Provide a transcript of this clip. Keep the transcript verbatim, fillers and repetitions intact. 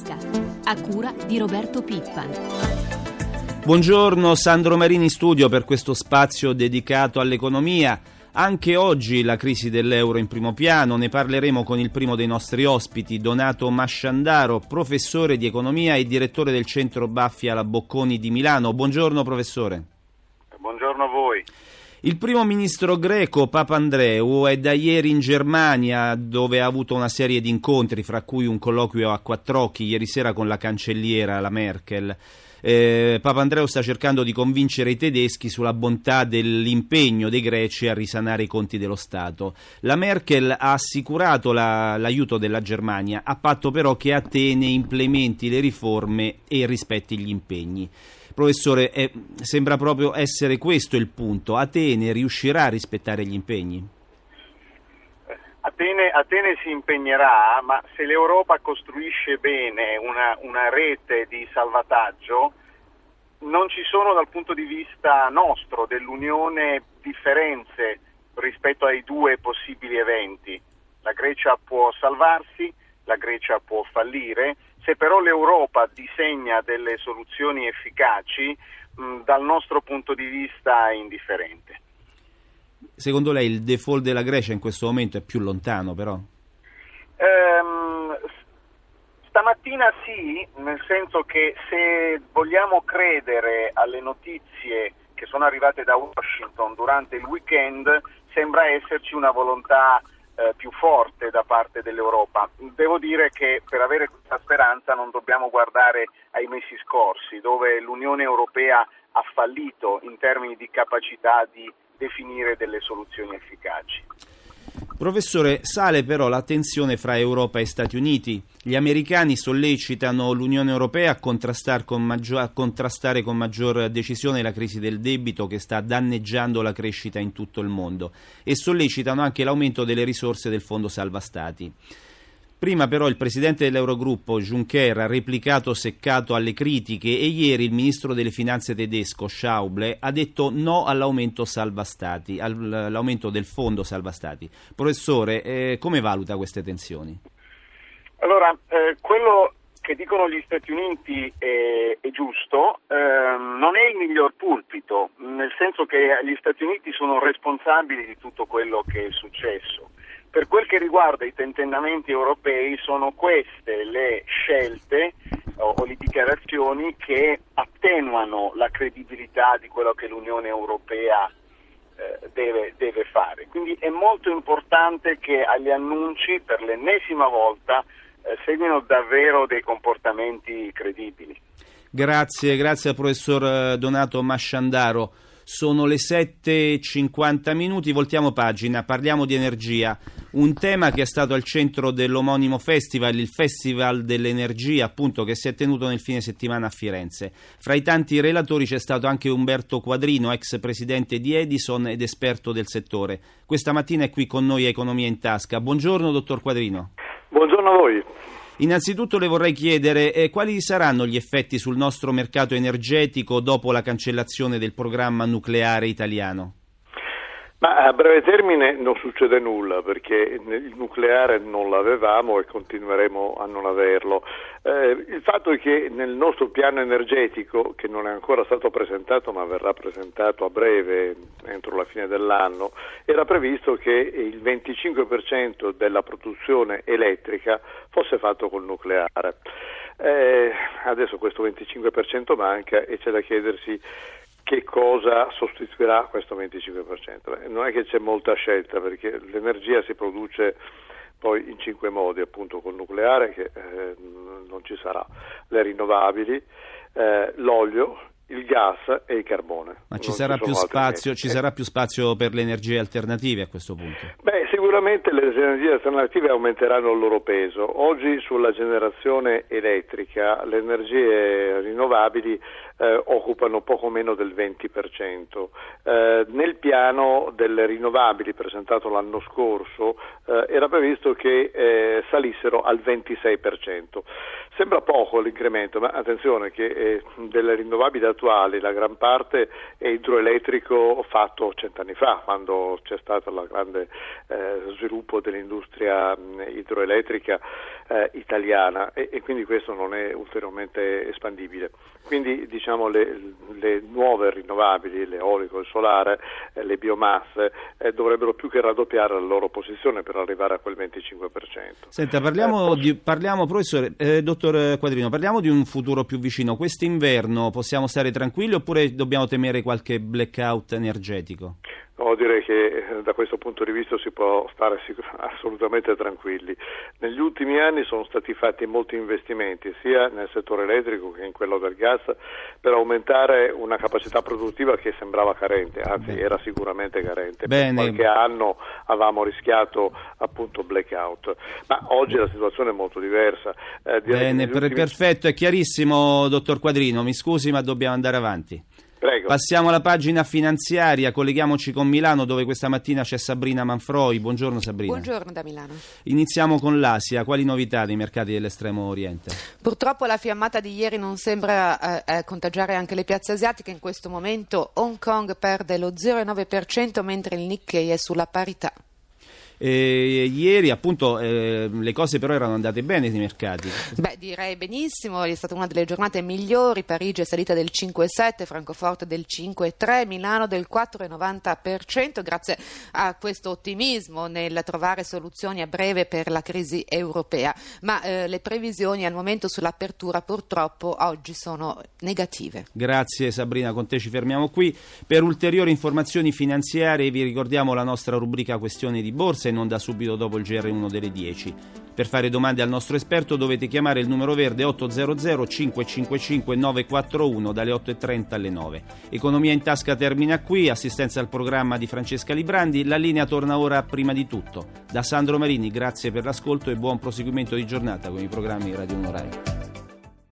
tasca, a cura di Roberto Pippa. Buongiorno, Sandro Marini in studio per questo spazio dedicato all'economia. Anche oggi la crisi dell'euro in primo piano, ne parleremo con il primo dei nostri ospiti, Donato Masciandaro, professore di economia e direttore del centro Baffi alla Bocconi di Milano. Buongiorno professore. Buongiorno a voi. Il primo ministro greco Papandreou è da ieri in Germania, dove ha avuto una serie di incontri, fra cui un colloquio a quattro occhi ieri sera con la cancelliera, la Merkel. Eh, Papandreou sta cercando di convincere i tedeschi sulla bontà dell'impegno dei greci a risanare i conti dello Stato. La Merkel ha assicurato la, l'aiuto della Germania, a patto però che Atene implementi le riforme e rispetti gli impegni. Professore, eh, sembra proprio essere questo il punto. Atene riuscirà a rispettare gli impegni? Atene, Atene si impegnerà, ma se l'Europa costruisce bene una, una rete di salvataggio, non ci sono dal punto di vista nostro, dell'Unione, differenze rispetto ai due possibili eventi. La Grecia può salvarsi, la Grecia può fallire, se però l'Europa disegna delle soluzioni efficaci, mh, dal nostro punto di vista è indifferente. Secondo lei il default della Grecia in questo momento è più lontano però? Ehm, stamattina sì, nel senso che se vogliamo credere alle notizie che sono arrivate da Washington durante il weekend, sembra esserci una volontà eh, più forte da parte dell'Europa. Devo dire che per avere questa speranza non dobbiamo guardare ai mesi scorsi, dove l'Unione Europea ha fallito in termini di capacità di definire delle soluzioni efficaci. Professore, sale però la tensione fra Europa e Stati Uniti. Gli americani sollecitano l'Unione Europea a contrastar con maggior, a contrastare con maggior decisione la crisi del debito che sta danneggiando la crescita in tutto il mondo e sollecitano anche l'aumento delle risorse del Fondo Salva Stati. Prima però il presidente dell'Eurogruppo, Juncker, ha replicato seccato alle critiche e ieri il ministro delle finanze tedesco, Schauble, ha detto no all'aumento salva stati, all'aumento del fondo salva stati. Professore, eh, come valuta queste tensioni? Allora, eh, quello che dicono gli Stati Uniti è, è giusto, eh, non è il miglior pulpito, nel senso che gli Stati Uniti sono responsabili di tutto quello che è successo. Per quel che riguarda i tentennamenti europei, sono queste le scelte o, o le dichiarazioni che attenuano la credibilità di quello che l'Unione Europea eh, deve, deve fare. Quindi è molto importante che agli annunci per l'ennesima volta eh, seguino davvero dei comportamenti credibili. Grazie, grazie al professor Donato Masciandaro. Sono le sette e cinquanta minuti, voltiamo pagina, parliamo di energia. Un tema che è stato al centro dell'omonimo festival, il Festival dell'Energia, appunto, che si è tenuto nel fine settimana a Firenze. Fra i tanti relatori c'è stato anche Umberto Quadrino, ex presidente di Edison ed esperto del settore. Questa mattina è qui con noi Economia in tasca. Buongiorno, dottor Quadrino. Buongiorno a voi. Innanzitutto le vorrei chiedere eh, quali saranno gli effetti sul nostro mercato energetico dopo la cancellazione del programma nucleare italiano? Ma a breve termine non succede nulla, perché il nucleare non l'avevamo e continueremo a non averlo. Eh, il fatto è che nel nostro piano energetico, che non è ancora stato presentato ma verrà presentato a breve, entro la fine dell'anno, era previsto che il venticinque per cento della produzione elettrica fosse fatto col nucleare. Eh, adesso questo venticinque per cento manca e c'è da chiedersi che cosa sostituirà questo venticinque per cento. Non è che c'è molta scelta, perché l'energia si produce poi in cinque modi, appunto col nucleare che eh, non ci sarà, le rinnovabili, eh, l'olio, il gas e il carbone. Ma ci sarà, ci, più spazio, ci sarà più spazio per le energie alternative a questo punto? Beh, sicuramente le energie alternative aumenteranno il loro peso. Oggi sulla generazione elettrica le energie rinnovabili eh, occupano poco meno del venti per cento. Eh, nel piano delle rinnovabili presentato l'anno scorso eh, era previsto che eh, salissero al ventisei per cento. Sembra poco l'incremento, ma attenzione che eh, delle rinnovabili attuali la gran parte è idroelettrico fatto cent'anni fa, quando c'è stato il grande eh, sviluppo dell'industria mh, idroelettrica eh, italiana e, e quindi questo non è ulteriormente espandibile. Quindi diciamo le, le nuove rinnovabili, l'eolico, il solare, eh, le biomasse eh, dovrebbero più che raddoppiare la loro posizione per arrivare a quel venticinque percento. Senta, parliamo, eh, di, parliamo professore, eh, dottor Quadrino, parliamo di un futuro più vicino. Quest'inverno possiamo stare tranquilli oppure dobbiamo temere qualche blackout energetico? No, direi che da questo punto di vista si può stare assolutamente tranquilli. Negli ultimi anni sono stati fatti molti investimenti sia nel settore elettrico che in quello del gas per aumentare una capacità produttiva che sembrava carente, anzi era sicuramente carente. Bene. Per qualche anno avevamo rischiato appunto blackout, ma oggi la situazione è molto diversa. Eh, Bene, per, ultimi... perfetto, è chiarissimo dottor Quadrino, mi scusi ma dobbiamo andare avanti. Prego. Passiamo alla pagina finanziaria, colleghiamoci con Milano dove questa mattina c'è Sabrina Manfroi. Buongiorno Sabrina. Buongiorno da Milano. Iniziamo con l'Asia, quali novità dei mercati dell'estremo oriente? Purtroppo la fiammata di ieri non sembra eh, contagiare anche le piazze asiatiche, in questo momento Hong Kong perde lo zero virgola nove percento mentre il Nikkei è sulla parità. Eh, ieri appunto eh, le cose però erano andate bene nei mercati. Beh, direi benissimo, è stata una delle giornate migliori. Parigi è salita del cinque virgola sette percento, Francoforte del cinque virgola tre percento, Milano del quattro virgola novanta percento grazie a questo ottimismo nel trovare soluzioni a breve per la crisi europea, ma eh, le previsioni al momento sull'apertura purtroppo oggi sono negative. Grazie Sabrina, con te ci fermiamo qui. Per ulteriori informazioni finanziarie vi ricordiamo la nostra rubrica Questioni di Borsa, non da subito dopo il G R uno delle dieci. Per fare domande al nostro esperto dovete chiamare il numero verde otto zero zero cinque cinque cinque nove quattro uno dalle otto e trenta alle nove. Economia in tasca termina qui, assistenza al programma di Francesca Librandi, la linea torna ora prima di tutto. Da Sandro Marini, grazie per l'ascolto e buon proseguimento di giornata con i programmi Radio Uno Rai.